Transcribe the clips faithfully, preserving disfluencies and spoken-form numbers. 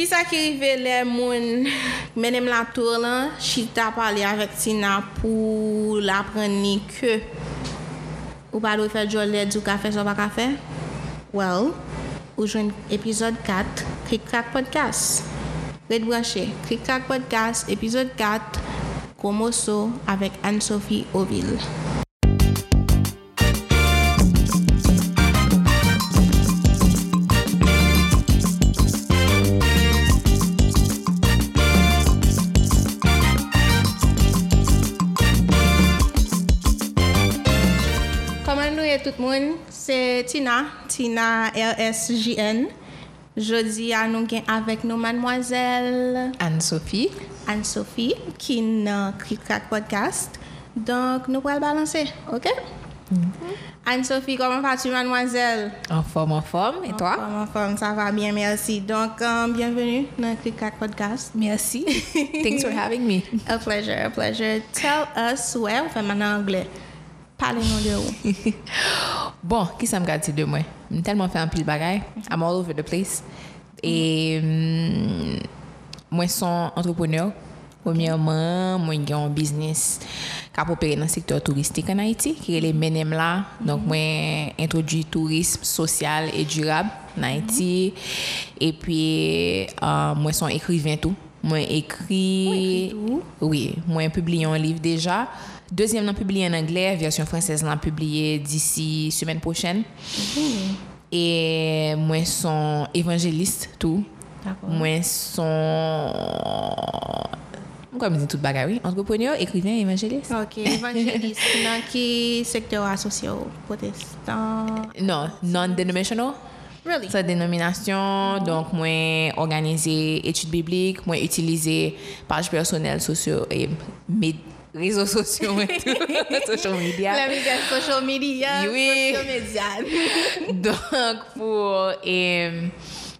Qui ça qui arrivé les moun menem la tour là, Chita parlé avec Tina pour l'apprendre que ou pas faire jolle du café sans pas café. Well, ou joindre épisode quatre Krik Krak Podcast. Red branché Krik Krak Podcast épisode quatre Gwo Moso avec Anne-Sophie Auville. Tout le monde, c'est Tina, Tina R S J N. Jeudi, nous sommes avec nous, mademoiselle Anne-Sophie. Anne-Sophie, qui est dans Krik Krak Podcast. Donc, nous allons balancer, ok? Mm-hmm. Anne-Sophie, comment vas-tu, mademoiselle? En forme, en forme. Et toi? En forme, en forme, ça va bien, merci. Donc, euh, bienvenue dans Krik Krak Podcast. Merci. Thanks for having me. A pleasure, a pleasure. Tell us where, enfin, maintenant en anglais. Parlez-nous de vous. Bon, qui ça me garde de moi? J'ai tellement fait un pile bagaille. I'm all over the place. Et mm, moi, je suis entrepreneur. Premièrement, moi, j'ai un business qui a opéré dans le secteur touristique en Haïti, qui est le menemla. Donc, moi, j'ai introduit le tourisme social et durable en Haïti. Et puis, euh, moi, je suis écrivain tout. Moi, écrit. Oui, moi, j'ai publié un livre déjà. Deuxième non publié en anglais, version française l'a publié d'ici semaine prochaine. Mm-hmm. Et moi son évangéliste tout. D'accord. Moi son comme dit toute bagarre, oui, entrepreneur, écrivain, évangéliste. OK, évangéliste dans qui secteur associé au protestant? Non, non-denominational. Really? Sa dénomination, donc moi organiser études bibliques, moi utiliser page personnelle socio et méd... réseaux sociaux et tout, social media. La média, social media, oui. Social media. Donc, pour eh,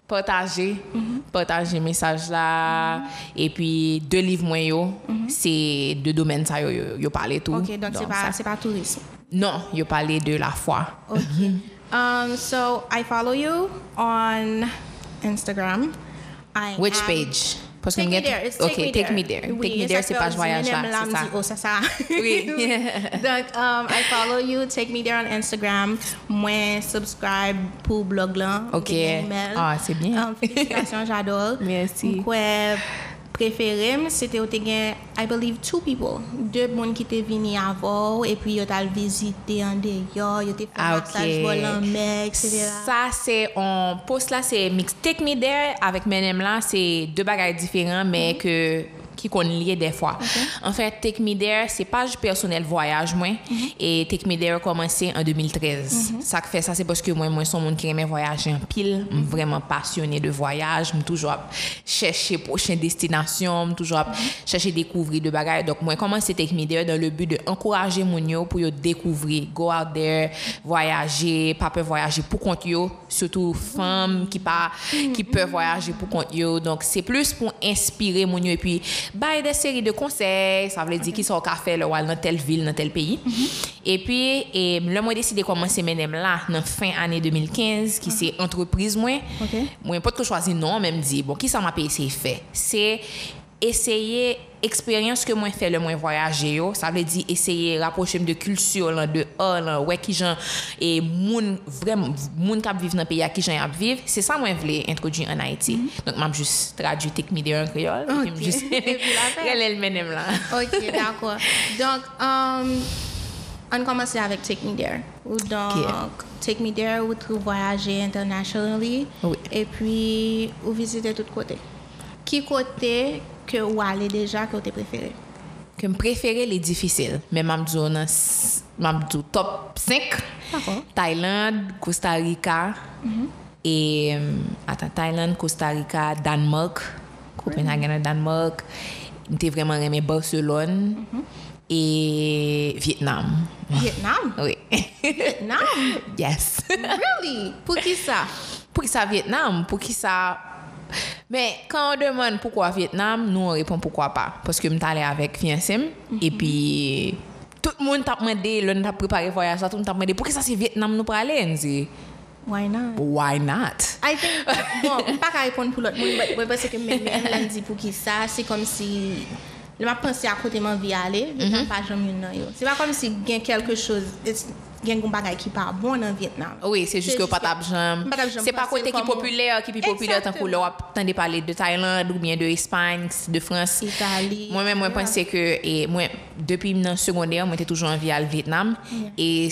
partager, mm-hmm. partager message là, mm-hmm. et puis deux livres moins yo, mm-hmm. c'est deux domaines ça yo, yo, yo parler tout. Ok, donc, donc c'est pas, c'est pas tourisme. Non, yo parler de la foi. Ok. Mm-hmm. Um, so I follow you on Instagram. I Which am... page? Parce take, me get... there. It's okay, take me there. Take me there. Oui, take me there, c'est page voyage là, c'est ça. Oh, c'est ça. Oui. Donc, um, I follow you. Take me there on Instagram. Moi, subscribe pour blog là. Ok. Ah, c'est bien. Um, félicitations, j'adore. Merci. Quoi préféré, c'était au Téguin. I believe two people. Deux monde qui étaient venus avant et puis ils ont visité en dehors, ils ont fait un passage volant mec, et cetera. Ça c'est on poste là c'est mix Take Me There avec menem là c'est deux bagages différents mais mm-hmm. que qui qu'on lié des fois. Okay. En fait Take Me There c'est page personnelle voyage moi mm-hmm. et Take Me There commencé en deux mille treize. Mm-hmm. Ça que fait ça c'est parce que moi moi son monde qui aime voyager en pile, mm-hmm. vraiment passionné de voyage, moi toujours chercher prochaine destination, moi toujours mm-hmm. chercher découvrir de bagages. Donc moi commencé Take Me There dans le but de encourager mon yo pour yo découvrir, go out there, voyager, pas peur voyager pour compte yo, surtout femmes qui pas qui peuvent voyager pour compte yo. Donc c'est plus pour inspirer mon yo et puis by des séries de conseils, ça veut dire okay. qu'ils sont au café le dans telle ville, dans tel pays. Mm-hmm. Et puis et le moi décidé commencer menem là dans fin année deux mille quinze qui mm-hmm. c'est entreprise moi. Okay. Moi pas que choisir non, même dit bon qui ça m'a payé c'est fait. C'est essayer expérience que moi fait le moins voyager yo, ça veut dire essayer rapprocher de culture là de hall ouais qui gens et moun vraiment moun k'ap vivre dans pays qui gens ap vivre, c'est ça moi voulais introduire en Haïti. Mm-hmm. Donc m'a juste traduit Take Me There en créole okay. et puis juste relève menem là. OK, d'accord. Donc um, on commence avec Take Me There. Ou donc okay. Take Me There ou trouve voyager internationally oui. et puis ou visiter tout côté. Qui côté que ou aller déjà que tu préféré que me préférer les difficiles mais m'a dit on m'a dit top cinq d'accord. Thaïlande, Costa Rica mm-hmm. et attends Thaïlande, Costa Rica, Danemark, Copenhague, mm-hmm. Danemark, j'étais vraiment aimé Barcelone mm-hmm. et Vietnam. Vietnam? Oui. Vietnam? Yes. Really? Pour qui ça? Pour qui ça Vietnam, pour qui ça mais quand on demande pourquoi Vietnam, nous on répond pourquoi pas parce que m'ta allé avec fiancé mm-hmm. et puis tout le monde t'a demandé, l'on t'a préparé voyage, tout le monde t'a demandé pourquoi ça c'est Vietnam nous pour aller, on dit Why not? Why not? I think, bon, pas qu'à répondre pour l'autre monde, mais parce que même elle dit pour qui ça, c'est comme si je pensais à côté de ma vie aller, je ne pas jamais une yo. C'est pas comme si il y a quelque chose, il y a un bagage qui pas bon dans Vietnam. Oui, c'est juste que pas table jambe. C'est pas côté qui populaire, qui plus populaire tant qu'on l'a entendu parler de Thaïlande ou bien de Espagne, de France, Italie. Moi-même, moi pensais que et moi depuis mon secondaire, moi j'étais toujours en vie à Vietnam et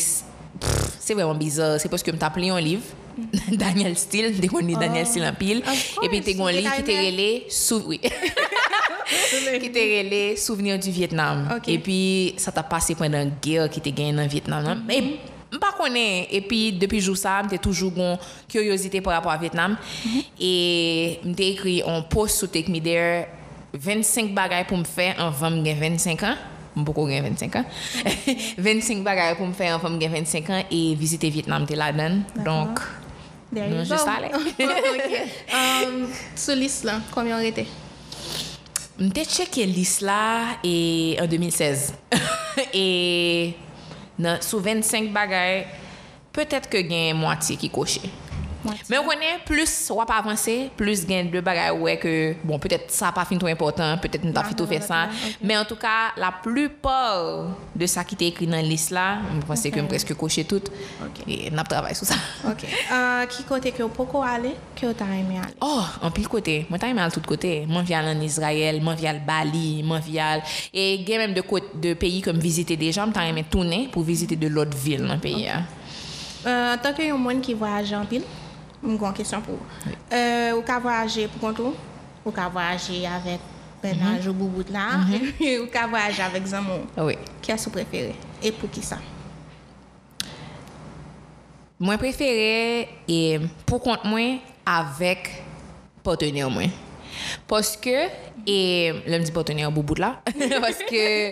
Pff, c'est vraiment bizarre. C'est parce que je t'appelais un livre, mm-hmm. Daniel Steele, je connais oh. Daniel Steele en pile. Et puis, tu as un livre qui t'a relé sou... oui. qui t'a relé Souvenirs du Vietnam. Okay. Et puis, ça t'a passé pendant une guerre qui t'a gagné dans le Vietnam. Mais mm-hmm. je ne connais pas. Et puis, depuis jour ça, j'étais toujours une curiosité par rapport au Vietnam. Mm-hmm. Et j'ai écrit un post sur Take Me There, vingt-cinq bagages pour me faire en vingt-cinq ans. Beaucoup gain vingt-cinq ans vingt-cinq bagages pour me faire en femme gain vingt-cinq ans et visiter Vietnam de la donne donc non, je salais OK um sur liste là combien on était m'était checké liste là et en deux mille seize et non sur vingt-cinq bagages peut-être que gain moitié qui coché. Mais on connaît plus on va avancer plus gain de bagages ouais que bon peut-être ça pas fin trop important peut-être nous t'a fait faire ça okay. Mais en tout cas la plupart de ça qui était écrit dans liste là on pensait okay. que presque coché tout okay. Et on a travaillé sur ça. OK. Euh qui côté que pourquoi aller que tu as aimé aller? Oh, en pile côté. Moi t'as aimé à tout côté. Moi viens en Israël, moi viens Bali, moi viens et gain même de côte de pays comme visiter des gens, t'as aimé tourner pour visiter de l'autre ville dans pays. Okay. Euh en tant que monde qui voyage en pile une grande question pour vous. Euh, vous pouvez voyager pour compte vous, vous pouvez voyager avec Benaj ou Boubout là, vous pouvez voyager avec Zamon. Oui. Qui est-ce que vous préférez et pour qui ça? Moi préféré et pour compte moi avec partenaire moi. Parce que et l'homme dit partenaire Boubout là parce que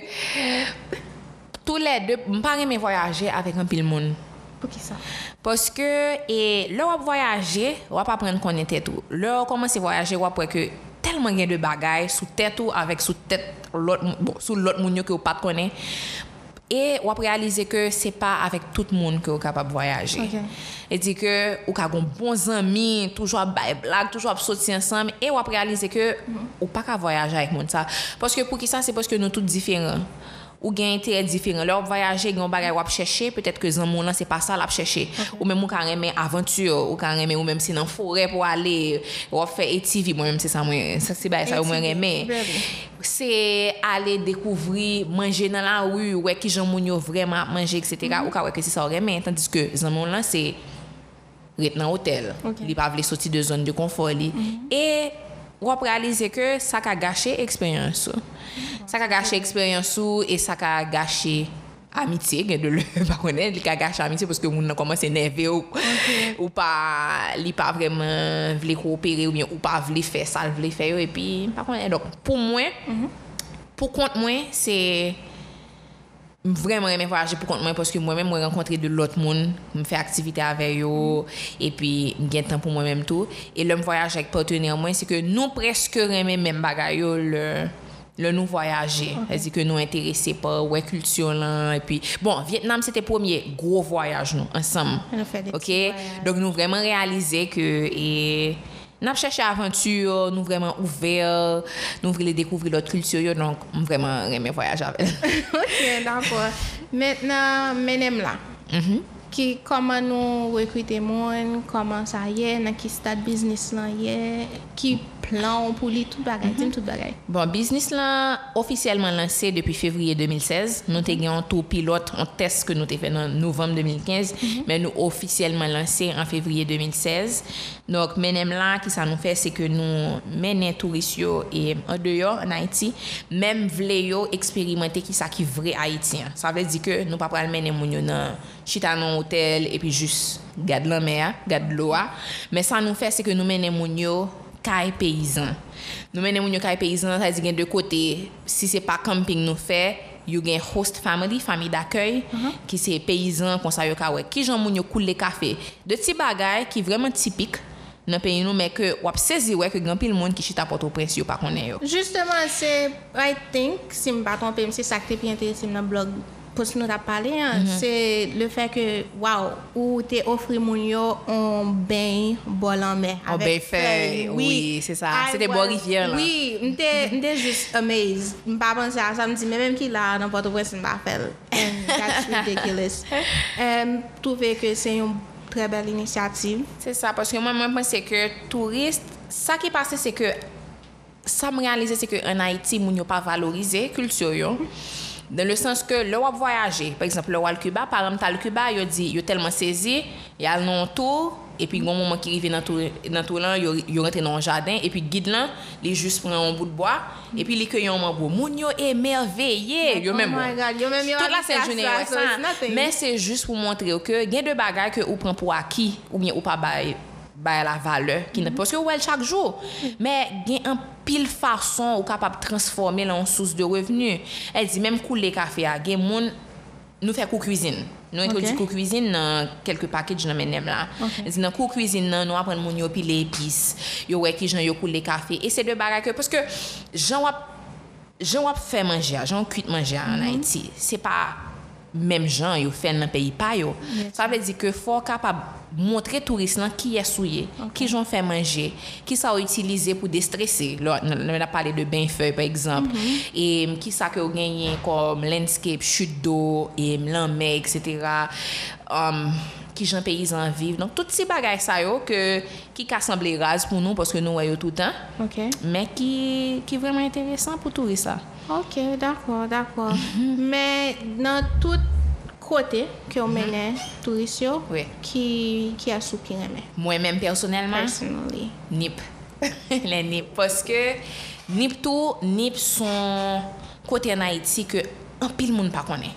tous les deux me pas aimer voyager avec un pile monde. Pour qui ça? Parce que et leur voyager, on va pas prendre qu'on était tout. Leur commencer voyager, on après que tellement gain de bagages sous tête ou avec sous tête l'autre bon, sous l'autre monde que on pas connaît. Et on réaliser que c'est pas avec tout le monde que on capable voyager. Okay. Et dit que on a bons amis, toujours blague, toujours sortir ensemble et on réaliser que mm-hmm. on pas capable voyager avec monde ça. Parce que pour qui ça, c'est parce que nous tous différents. Ou gain intérêt différent leur voyager grand bagage ou chercher peut-être que zan mon là c'est pas ça l'a chercher okay. Ou même on carrément aventure ou carrément ou même si dans forêt pour aller ou faire étivi moi même c'est ça moi ça c'est ba ça moi aimer c'est aller découvrir manger dans la rue ouais qui gens mon yo vraiment manger etc mm-hmm. Ou ka ouais que c'est ça aimer tandis que zan mon là c'est rester dans hôtel okay. Il pas veut sortir de zone de confort li mm-hmm. Et ou après réaliser que ça a gâché expérience ça a gâché expérience et ça a gâché amitié que de le pas connaître il a gâché amitié parce que monde commence à énerver ou, okay. Ou pas il pas vraiment voulait coopérer ou bien ou pas voulait faire ça voulait faire et puis pas connaître donc pour moi mm-hmm. Pour compte moi c'est vraiment aimer voyager pour compte moi parce que moi-même moi rencontrer de l'autre monde, me faire activité avec eux et puis gain temps pour moi-même tout et le voyage avec partenaire moi c'est que nous presque aimer même bagaille le le nous voyager, c'est-à-dire okay. Que nous intéressés par ouais culture là et puis bon Vietnam c'était premier gros voyage nous ensemble. OK? Donc nous vraiment réaliser que et nous cherchons aventure, nous vraiment ouverts, nous voulons découvrir notre culture, donc vraiment aimer voyager avec. OK, d'accord. Maintenant, menemla. Mhm. Qui comment nous recruter monde, comment ça y est, dans qui stade business là hier, qui plan pour les tout bagage, mm-hmm. Tout bagage. Bon, business là officiellement lancé depuis février deux mille seize, nous t'ai gagné un tour pilote, un test que nous t'ai fait en novembre deux mille quinze, mm-hmm. Mais nous officiellement lancé en février deux mille seize. Donc menemla qui ça nous fait c'est que nous mener touristes et en dehors en Haïti, même vle yo expérimenter qui ça qui vrai haïtien. Ça veut dire que nous pas pral mener moun yo nan chita nan hôtel et puis juste gade la mer, gade l'eau, mais ça nous fait c'est que nous mener moun yo caille paysan. Nous mener moun yo caille paysan, ça dit de côté, si c'est pas camping nous fait, you gain host family, famille d'accueil mm-hmm. Qui c'est paysan comme ça yo ka ouais, qui gens moun yo couler café. De petits bagages qui vraiment typiques dans pays nous mais que on saisi ouais que grand pile monde qui chita Port-au-Prince yo pas connaît yo. Justement c'est I think si me pas tromper, c'est ça qui est intéressant dans blog parce que nous avons parlé, hein, mm-hmm. c'est le fait que, waouh, ou tu offres mon yo en bain, bol en mer. En bain fait, oui, c'est ça. I c'est des bonnes rivières. Oui, j'étais mm-hmm. juste amazed. Je ne pensais pas à ça, je me dis, mais même qui là, dans Port-au-Prince, je ne pas faire. That's ridiculous. Je trouvais que c'est une très belle initiative. C'est ça, parce que moi, je pensais que touriste, ça qui passait, c'est que ça me réalisait, c'est qu'en Haïti, on n'a pas valorisé culture. Yo. Dans le sens que le wap voyager, par exemple, le wap Cuba, par exemple, le Cuba, il dit, il est tellement saisi, il y a un tour, et puis, il y a un moment qui arrive dans le tour, il rentre dans un jardin, et puis, le guide, il juste prend un bout de bois, et puis, il cueille un mambo. Moun yo émerveillé, yo même. Oh my God, yo même yo. Toute la cette journée, ça. Mais c'est juste pour montrer que il y a deux bagages que vous prenez pour acquis, ou bien ou pas bail. Bah la valeur qui mm-hmm. parce que ouais chaque jour mais gain un pile façon ou capable transformer en source de revenus. Elle dit même couler café a gain monde nous fait cours cuisine nous introduit okay. cours cuisine dans quelques packages dans menemla okay. Elle dit dans cours cuisine nous apprendre mon yo piler épices yo ouais qui gens yo couler café et c'est de baraque parce que gens gens fait manger gens cuit manger en mm-hmm. Haïti c'est pas même gens yo fait dans pays pas yo yes. Ça veut dire que faut capable montrer touristes qui est souillé, okay. qui j'ont fait manger, qui ça a utilisé pour déstresser. Là, on a parlé de bain-feuille par exemple, mm-hmm. et qui ça que gagné comme landscape, chute d'eau et l'enmer, et cetera. Um, qui gens paysans vivent. Donc toutes ces bagages ça yo que qui a semblé rase pour nous parce que nous voyons tout le temps, okay. mais qui qui vraiment intéressant pour touristes ça. Ok, d'accord, d'accord. Mm-hmm. Mais dans tout côté que on menait mm-hmm. touristes oui. qui qui a soupiré mais moi-même personnellement Personally. Nip les nip parce que nip tout nip son côté en Haïti que un pile monde pas connaît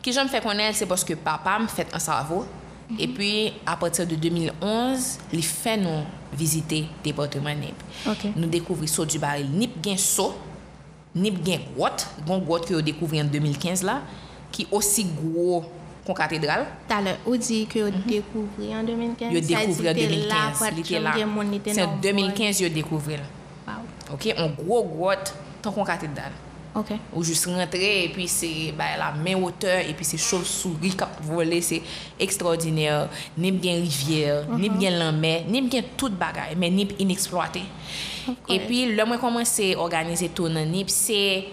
qui j'aime faire connaître c'est parce que papa me fait un cerveau mm-hmm. et puis à partir de deux mille onze il fait nous visiter département nip okay. nous découvrir saut du baril nip gain saut nip gain grotte bon grotte que on découvrir en deux mille quinze là qui aussi gros qu'une cathédrale. T'as l'air, on dit que mm-hmm. découvrir en deux mille quinze. Yo découvrir en deux mille quinze, il était là. C'est en deux mille quinze yo découvrir. Wow. OK, on gros grotte tant qu'une cathédrale. OK. Ou juste rentrer et puis c'est bah la même hauteur et puis c'est chauve-souris qui voler, c'est extraordinaire. Ni bien rivière, mm-hmm. ni bien la mer, ni bien toute bagaille, mais ni inexploité. Okay. Et puis le moi commencer organiser tour dans Nip, c'est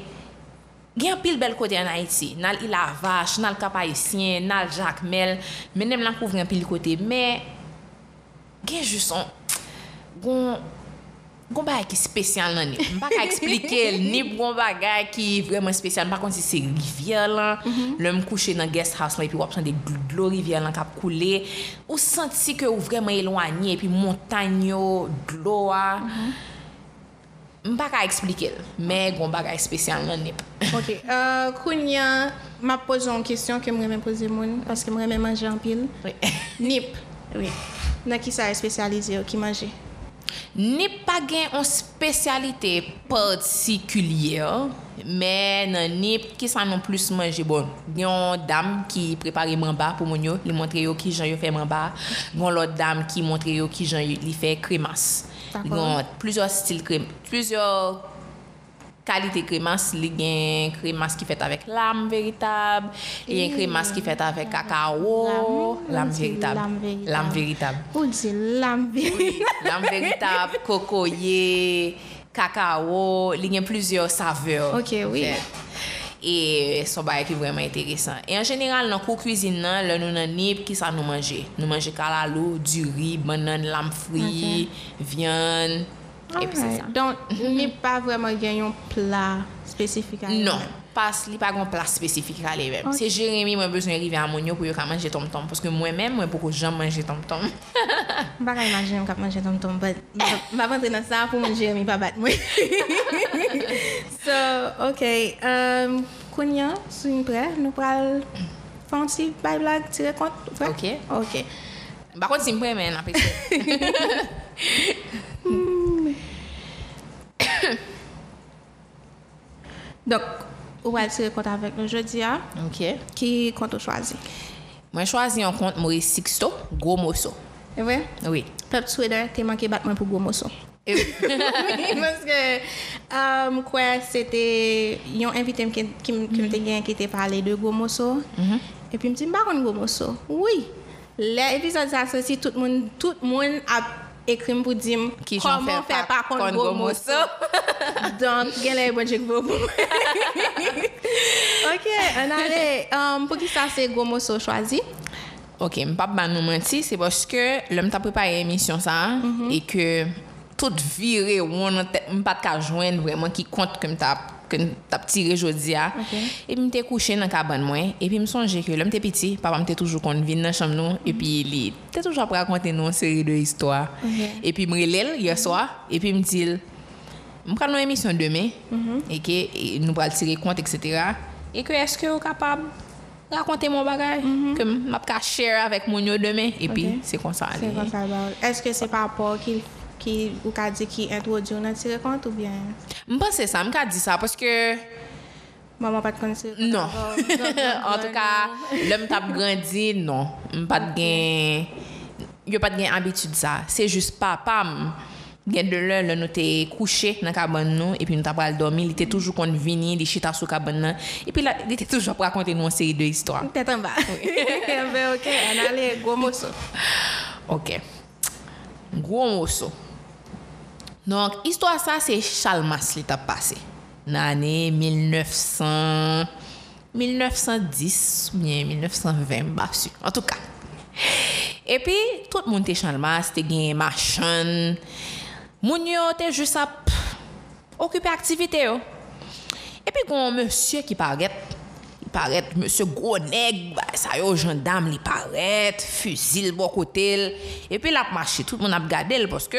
il y a pile bel côté en Haïti, nal il a vache, nal cap haïtien, nal Jacques Mel, mais même la couvre un pile côté mais il y a juste un gon gon bagay qui spécial nan Nip. M'pa ka expliquer Nip gon bagay qui vraiment spécial par contre si c'est rivière là, l'homme couché dans guest house là et puis on prend des glo rivière là cap couler, ou senti que ou vraiment éloigné et puis montagne yo, glo a je ne peux pas expliquer, mais je ne spécial pas Nip. Ok. Euh, Kounia, je me pose une question que je me pose parce que je me manger en pile. Oui. Nip. Oui. Dans qui ça est spécialisé ou qui mange? Nip pas une spécialité particulière, mais dans Nip, qui ça non plus manger? Bon, il y a une dame qui prépare mamba pour monyo, lui montrer qui j'en fait mamba. Il y a l'autre dame qui montre qui j'en fait crémasse. Donc plusieurs styles crème, plusieurs qualités de crémasse, il y a une crémasse qui fait avec lame véritable, il y a une crémasse qui fait avec cacao, lame véritable, lame véritable. On dit lame véritable, lame véritable, cocoyer, cacao, il y a plusieurs saveurs. OK, oui. Et son bail qui vraiment intéressant. Et en général dans cours cuisine là, nous nan Nip qui ça nous manger. Nous manger kalalou, du riz, banane, lame frit, okay. viande okay. et puis c'est ça. Donc Nip pas vraiment gagne un plat spécifique à lui. Non, pas li pas un plat spécifique à lui même. Okay. C'est Jérémy moi besoin arriver à Monio pour yo ka manger tom tom parce que moi même moi beaucoup jamais manger tom tom. Pas ka imaginer moi ka manger tom tom mais va rentrer dans ça pour mon Jérémy pas battre moi. So, OK, euh Kounia, si vous prêt, nous pral faire un petit bail blague tirer compte. OK. OK. Par contre, si vous prêt, mais on apprécie. Donc, on va tirer compte avec le jeudi a. OK. Qui compte choisi? Moi choisi un compte Maurice Sixto, Gwo Moso. Et oui? Oui. Pep Twitter, t'es manqué battement pour Gwo Moso. Parce que Um, quoi, c'était un invité qui qui qui était parlé de Gwo Moso. Mm-hmm. Et puis me dit pas Gwo Moso. Oui. L'épisode ça sorti tout le monde tout le monde a écrit pour dire comment faire pas contre Gwo Moso. Donc quel est bon check pour. OK, on allait um, pour qui ça c'est Gwo Moso choisi. OK, me pas nous mentir, c'est parce que l'homme t'a préparé émission ça mm-hmm. et que toute virée on ne pas qu'à joindre vraiment qui compte comme t'a que t'a tiré jodia et me t'ai couché dans cabane moi et puis me songeais que l'homme t'es petit papa me t'ai toujours qu'on vient dans chambre nous et puis il t'ai toujours raconté nous une série de histoires et puis me relève hier soir et puis me dit on prend une émission demain et que nous va tirer compte etc. et que est-ce que vous capable raconter mon bagage mm-hmm. que m'a pas share avec mon yo demain et puis okay. c'est comme ça c'est comme ça. Est-ce que c'est par rapport qu'il qui ou qu'a dit qui introduit on a tiré compte ou bien je pense que ça me qu'a dit ça parce que maman pas de connaissance non en tout cas l'homme t'a grandi non m pas de gain yo pas de gain habitude ça c'est juste papa gain de l'heure le nous t'ai couché dans cabane nous et puis nous t'a pas dormi il était toujours qu'on venir il chita sous cabane et puis là il était toujours pour raconter nous une série de histoires peut-être en bas ben OK on allait Gwo Moso. OK Gwo Moso. Donc, histoire ça, c'est Chalmas qui t'a passé. Dans l'année mille neuf cents, mille neuf cent dix ou bien mille neuf cent vingt, bah, sûr. En tout cas. Et puis, tout le monde était Chalmas, t'es gagné machin. Moun yo t'es juste à occuper activité. Yo. Et puis, il y a un monsieur qui paraît. Il paraît, monsieur Goneg, bah, ça y est, gendarme, il paraît, fusil, bon côté. Et puis, il a marché. Tout le monde a regardé parce que.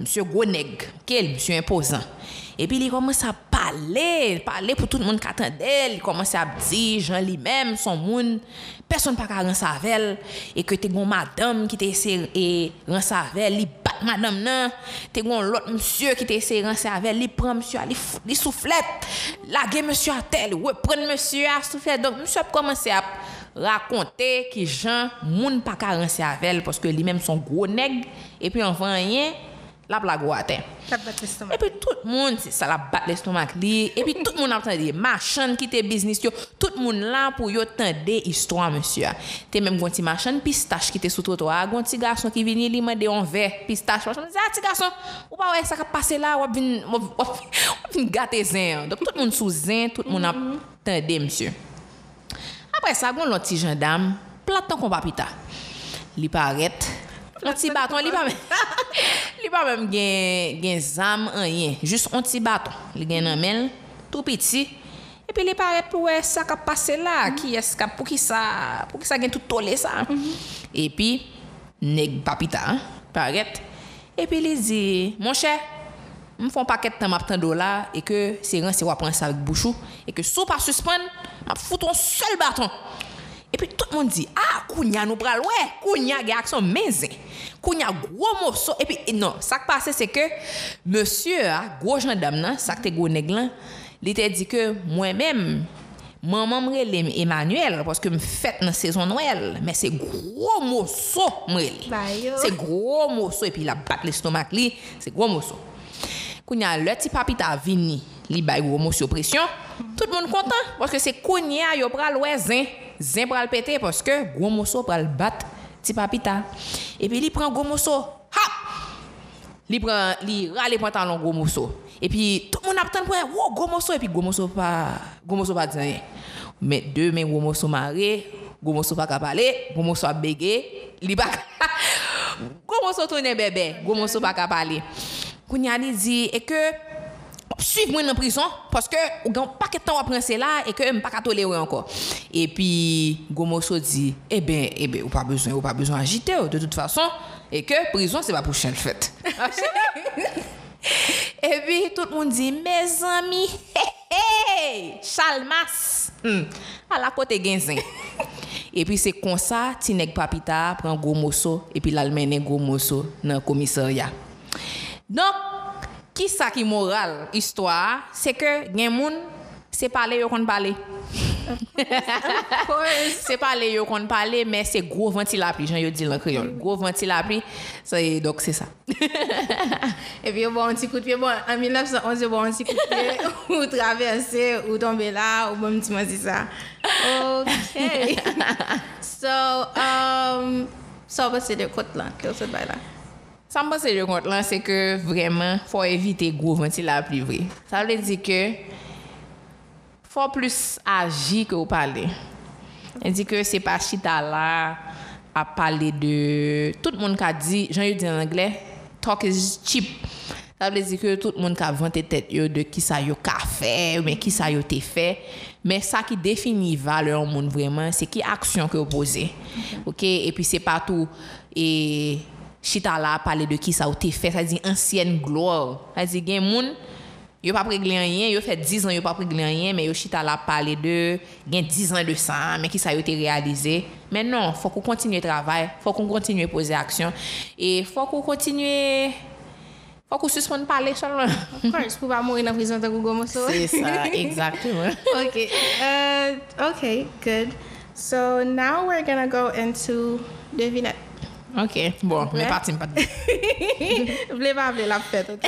Monsieur Goneg, quel monsieur imposant. Et puis il commence à parler, parler pour tout le monde qui attendait. Il commence à dire, Jean lui-même, son monde, personne pas qu'à rense avec elle. Et que t'es gon madame qui t'essaie et rense avec elle, il bat madame nan. T'es gon l'autre monsieur qui t'essaie rense avec elle, il prend monsieur, il soufflette, lague monsieur à tel, reprend monsieur à soufflette. Donc monsieur commence à raconter que Jean monde pas qu'à rense avec elle parce que lui-même son gros nègre et puis enfin rien. La blague à terre. Et puis tout le monde, c'est ça, la batte l'estomac. Et puis tout le monde attendait, machin qui était business, yo, tout le monde là pour yo tendait histoire, monsieur. T'es même gonti machin, pistache qui était sous trottoir, gonti garçon qui vient lui demander un verre, pistache, machin. Dis, ah, petit garçon, ou pas, ouais, ça va passer là, ou bien, ou bien, gâter zin. Donc tout le monde sous zin, tout le monde attendait, monsieur. Après ça, gon l'autre gendarme, platon qu'on va pita. Li paraît. Un petit bâton, il pas même, il pas même gain gain zam rien, juste un petit bâton, il gain en main, tout petit. Et puis il paraît pour ça qui passer là, qui est-ce qui pour qui ça, pour qui ça gain tout tolé ça. Et puis nèg papita, paraît. Et puis il dit, mon cher, me font paquet temps m'a tant dollar et que c'est rense ou prendre ça avec bouchou et que sous pas suspendre, m'a foutre un seul bâton. Et puis tout le monde dit, ah, kounya nous pral, ouais, kounya gars son mezin, kounya Gwo Moso. Et puis non, ça qui passait c'est que monsieur a gros gendarme là, ça qui gros nèg là, il t'a dit que moi-même maman me relève Emmanuel parce que me fête dans saison Noël, mais c'est Gwo Moso me relève. C'est Gwo Moso et puis il a battu l'estomac lui, c'est Gwo Moso. Kounya le petit papita vini, li bay Gwo Moso pression, tout le monde content parce que c'est kounya yo pral ouais zin. Zin pral pété parce que Gwo Moso pral battre ti papita. Et puis il prend Gwo Moso. Hop! Il prend il rale pantalon Gwo Moso. Et puis tout le monde attend pour wow, Gwo Moso et puis Gwo Moso pas Gwo Moso pas dit rien. Mais deux mais Gwo Moso marré, Gwo Moso pas capable parler, Gwo Moso a bégé, il pas Gwo Moso tourner bébé, Gwo Moso pas capable parler. Kounya li dit et que suivre moi en prison parce que ou gan pas que temps à prendre là et que me pas tolérer encore. Et puis Gwo Moso dit eh ben eh ben ou pas besoin ou pas besoin agiter de toute façon et que prison c'est pas pour chaque fête. Et puis tout le monde dit mes amis hey, hey, Chalmas hmm. à la côté Genzin. Et puis c'est comme ça Tineg Papita prend Gwo Moso et puis l'almené Gwo Moso dans commissariat. Donc qui ça qui moral histoire c'est que gen moun c'est parler yo kon parler Of course. C'est pas les yo qu'on parle, mais c'est gros ventilapli, j'en yo dit en créole. Gros ventilapli, c'est donc c'est ça. Et puis bon, un petit coup de pied, bon, en dix-neuf cent onze, bon, un petit coup de pied, ou traverser, ou tomber là, ou bon, petit moi c'est ça. Okay. So, um, ça va c'est de côté là, que ça va là. Ça me passe de côté là, c'est que vraiment, faut éviter gros ventilapli vrai. Ça veut dire que faut plus agir que vous parlez. Elle dit que c'est pas chita là à parler de tout le monde qui a dit, j'en ai dit en anglais, talk is cheap. Ça veut dire que tout le monde qui a vanté tête de qui ça yo ka fait, mais qui ça yo te fait, mais ça qui définit valeur monde vraiment, c'est qui action que vous posez. OK, et puis c'est pas tout et chita là parler de qui ça yo te fait, ça dit ancienne gloire. Ça dit gen monde yo pas réglé rien, yo fait dix ans yo pas réglé rien, mais yo chita la parler de gain dix ans de ça, mais qui ça yo été réalisé. Mais non, faut qu'on continue travail, faut qu'on continue poser action et faut qu'on continue faut qu'on suspende parler seulement. Of course, pour pas mourir dans prison de Gwo Moso. C'est ça, exactement. OK. Uh, okay, good. So now we're going to go into devinette. OK. Bon, ouais. Mais parti pas. V'lez pas v'lez la fête, OK?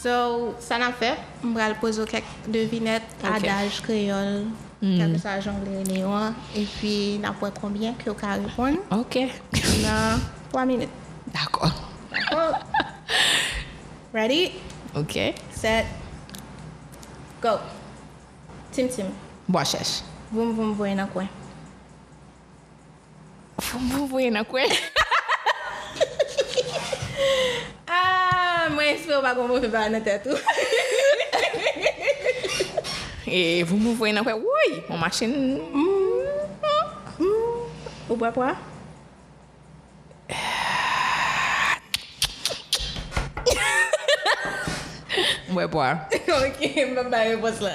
So, ça n'a fait. On va poser quelques devinettes, okay. Adage créole, mm. Quelque ça jongle néant, et puis n'importe combien que vous répondre. OK. Dans trois minutes. D'accord. D'accord. Ready? OK. Set. Go. Tim Tim. Bois cherche. Vous vous voyez dans quoi? Vous vous voyez dans quoi? Ah, moi je ne pas comment vous faire dans tête. Et vous me voyez dans quoi? Oui, on machine. Ou bois quoi? Ouais bois. OK, bye bye boss là.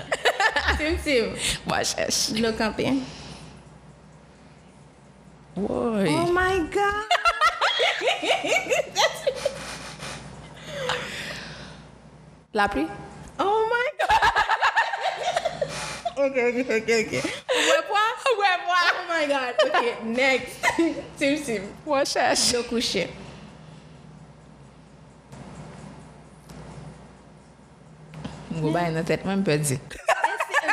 Tim Tim. Moi cherche. Le camping. Oui. Oh my god. La pluie? Oh my god! ok, ok, ok, ok. Ouèpois? Ouèpois! Oh my god! Ok, next. Sim Sim. Moi cherche. Le coucher. Vous avez une tête même perdue.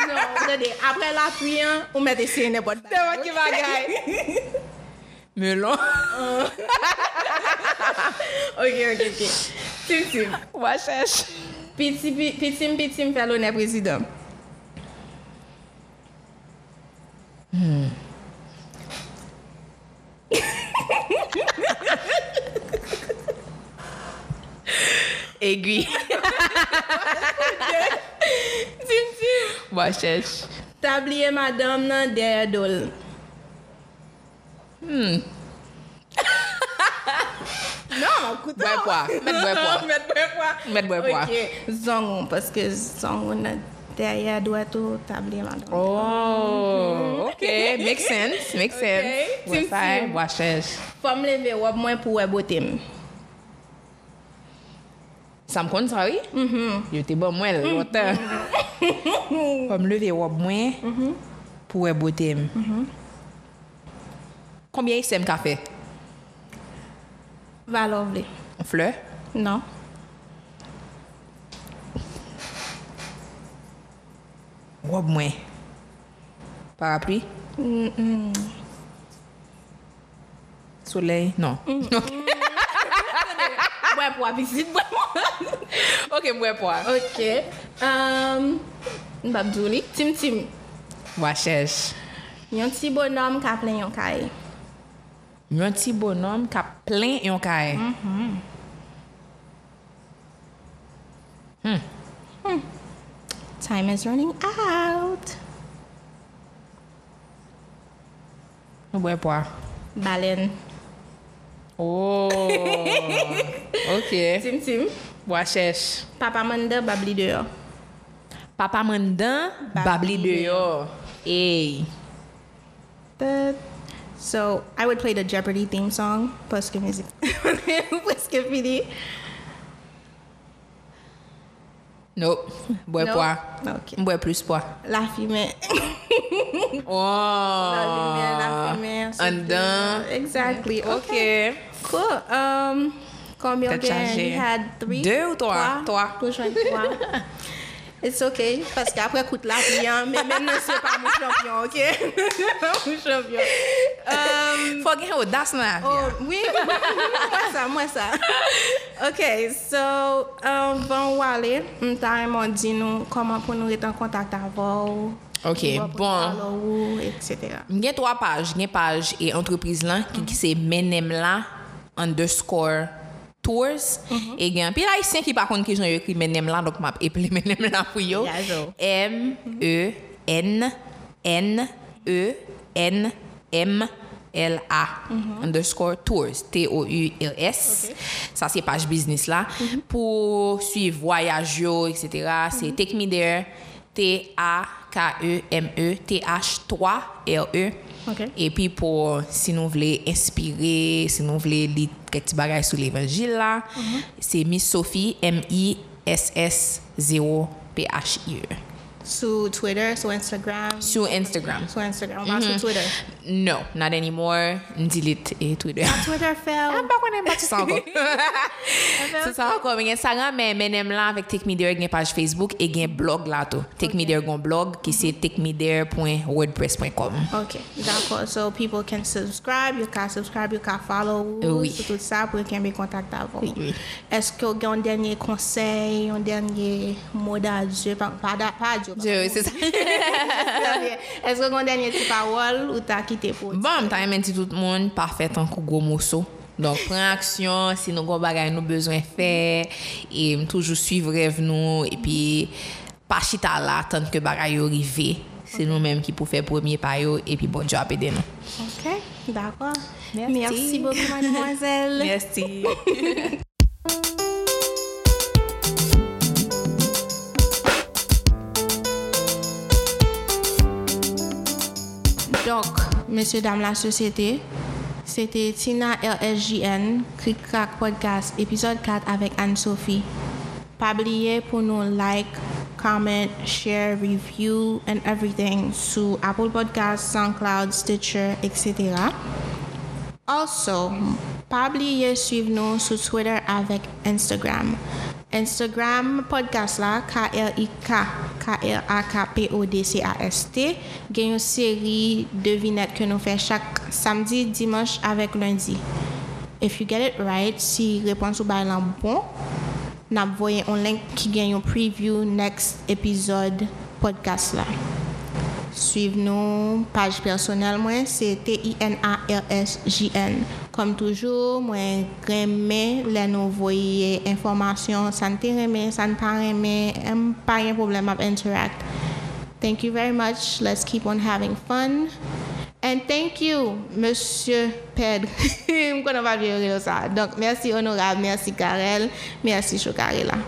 Non, regardez, après la pluie, on met des signes n'importe quoi. C'est moi qui va gagner. Melon. Ok, ok, ok. Sim Sim. Moi cherche. Petit, petit, petit, fait l'honneur président. Hmm. Aiguille. Moi, cherche. Tablier madame nan derrière dol. Hmm. Non, couteau. Mettre bois, mettre bois, mettre bois, bois. OK, zongon parce que zongon derrière doit tout tabler madame. Oh, OK, make sense, make sense. Ouais ça, bois cherche. Faut me lever ou moins pour beauté. Ça me compte ça oui? Mhm. Je t'ai bon moins longtemps. Faut me lever ou moins pour beauté. Mhm. Combien il café? Valovle. Fleur? Non. Ou moins. Parapluie? Mm-mm. Soleil? Non. Mm-mm. OK. Bois pour visite. OK, bois pour. OK. Um Babdouli, Tim Tim. Wa cherche. Yon petit bonhomme ka plein yon kay. Un petit bonhomme qui a plein et on caille. Time is running out. Nous bois quoi? Baleine. Oh. OK. Tim Tim. Bois cherche. Papa manda babli dehors. Papa mandan, babli dehors. Hey. But, so I would play the Jeopardy theme song plus the music. Plus the P D. Nope. Bois nope. Pois. Okay. Bois plus pois. La fumée. Oh. La fumée, la fumée. And then. Exactly. Okay. Okay. Cool. Um, combien again? You had three. Deux ou trois? Trois. Trois. Trois. It's okay. Parce qu'après, coûte la vie, hein. Mais même ne c'est pas mon champion, ok? Pas mon champion. Um, Faut gagner audace, ma vie. Oh, oui, moi ça, moi ça. Ok, so, um, bon, Wale, m'ta m'ont dit nous comment pour nous être en contact avec vous. Ok, bon. et cetera. Il y a trois pages. Il y a une page et entreprise là qui, qui c'est menemla underscore tours mm-hmm. et gain puis là ici qui par contre que j'ai écrit menemla donc m'a appelé menemla pour yo M E N N E N M L A underscore tours T O U R S okay. Ça c'est page business là mm-hmm. pour suivre voyage yo et cetera mm-hmm. C'est Take Me There T A K E M E T H trois R E okay. Et puis pour si nous voulons inspirer, si nous voulons lire quelques bagages sur l'évangile là, mm-hmm. c'est Miss Sophie M I S S zéro P H I E. Sur Twitter, sur Instagram. Sur Instagram. Sur Instagram, pas mm-hmm. sur Twitter. No, not anymore. Delete et Twitter. Ah, Twitter fell. Ah, pas qu'on aime pas tout ça encore. C'est ça encore. Mais Instagram, mais même là avec Take Me There, il y a page Facebook et il y a blog là tout. Take Me There, il y a blog qui c'est take me there dot wordpress dot com. Ok, d'accord. So people can subscribe, you can subscribe, you can follow. Oui. Tout ça pour qu'ils aient contact avant. Oui. Est-ce que vous avez un dernier conseil, un dernier mot d'adieu? Pas d'adieu. Je, c'est ça. Est-ce que mon dernier petit parole ou t'as quitté pour? Bon, t'as même dit tout le monde parfait en Gwo Moso. Donc prends action, si nous avons bagaille nous besoin faire et toujours suivre rêve nous et puis pas chita là tant que bagaille arrive. C'est nous-mêmes qui pour faire premier pas et puis bon Dieu a aidé nous. OK, d'accord. Merci, Merci beaucoup mademoiselle. Merci. Donc, messieurs, dames, la société, c'était Tina R S J N, Krik Krak Podcast, épisode quatre avec Anne-Sophie. Pas oublier pour nous like, comment, share, review, and everything sur Apple Podcasts, SoundCloud, Stitcher, et cetera. Also, pas oublier suivre nous sur Twitter avec Instagram. Instagram podcast là K R I K K R A K P O D C A S T gagne une série de vignettes que nous faisons chaque samedi, dimanche avec lundi. If you get it right, si réponse ou bailan bon, n'a voyé un link qui gagne un preview next épisode podcast là. Suivez-nous page personnelle moi c'est T I N A R S J N. Comme toujours, moi remets les nouveaux informations, ça ne te remet, ça ne pas remet, pas un problème à interact. Thank you very much. Let's keep on having fun. And thank you, Monsieur Pedre. Je ne connais pas bien ça. Donc merci honorable, merci Karel, merci Chocarella.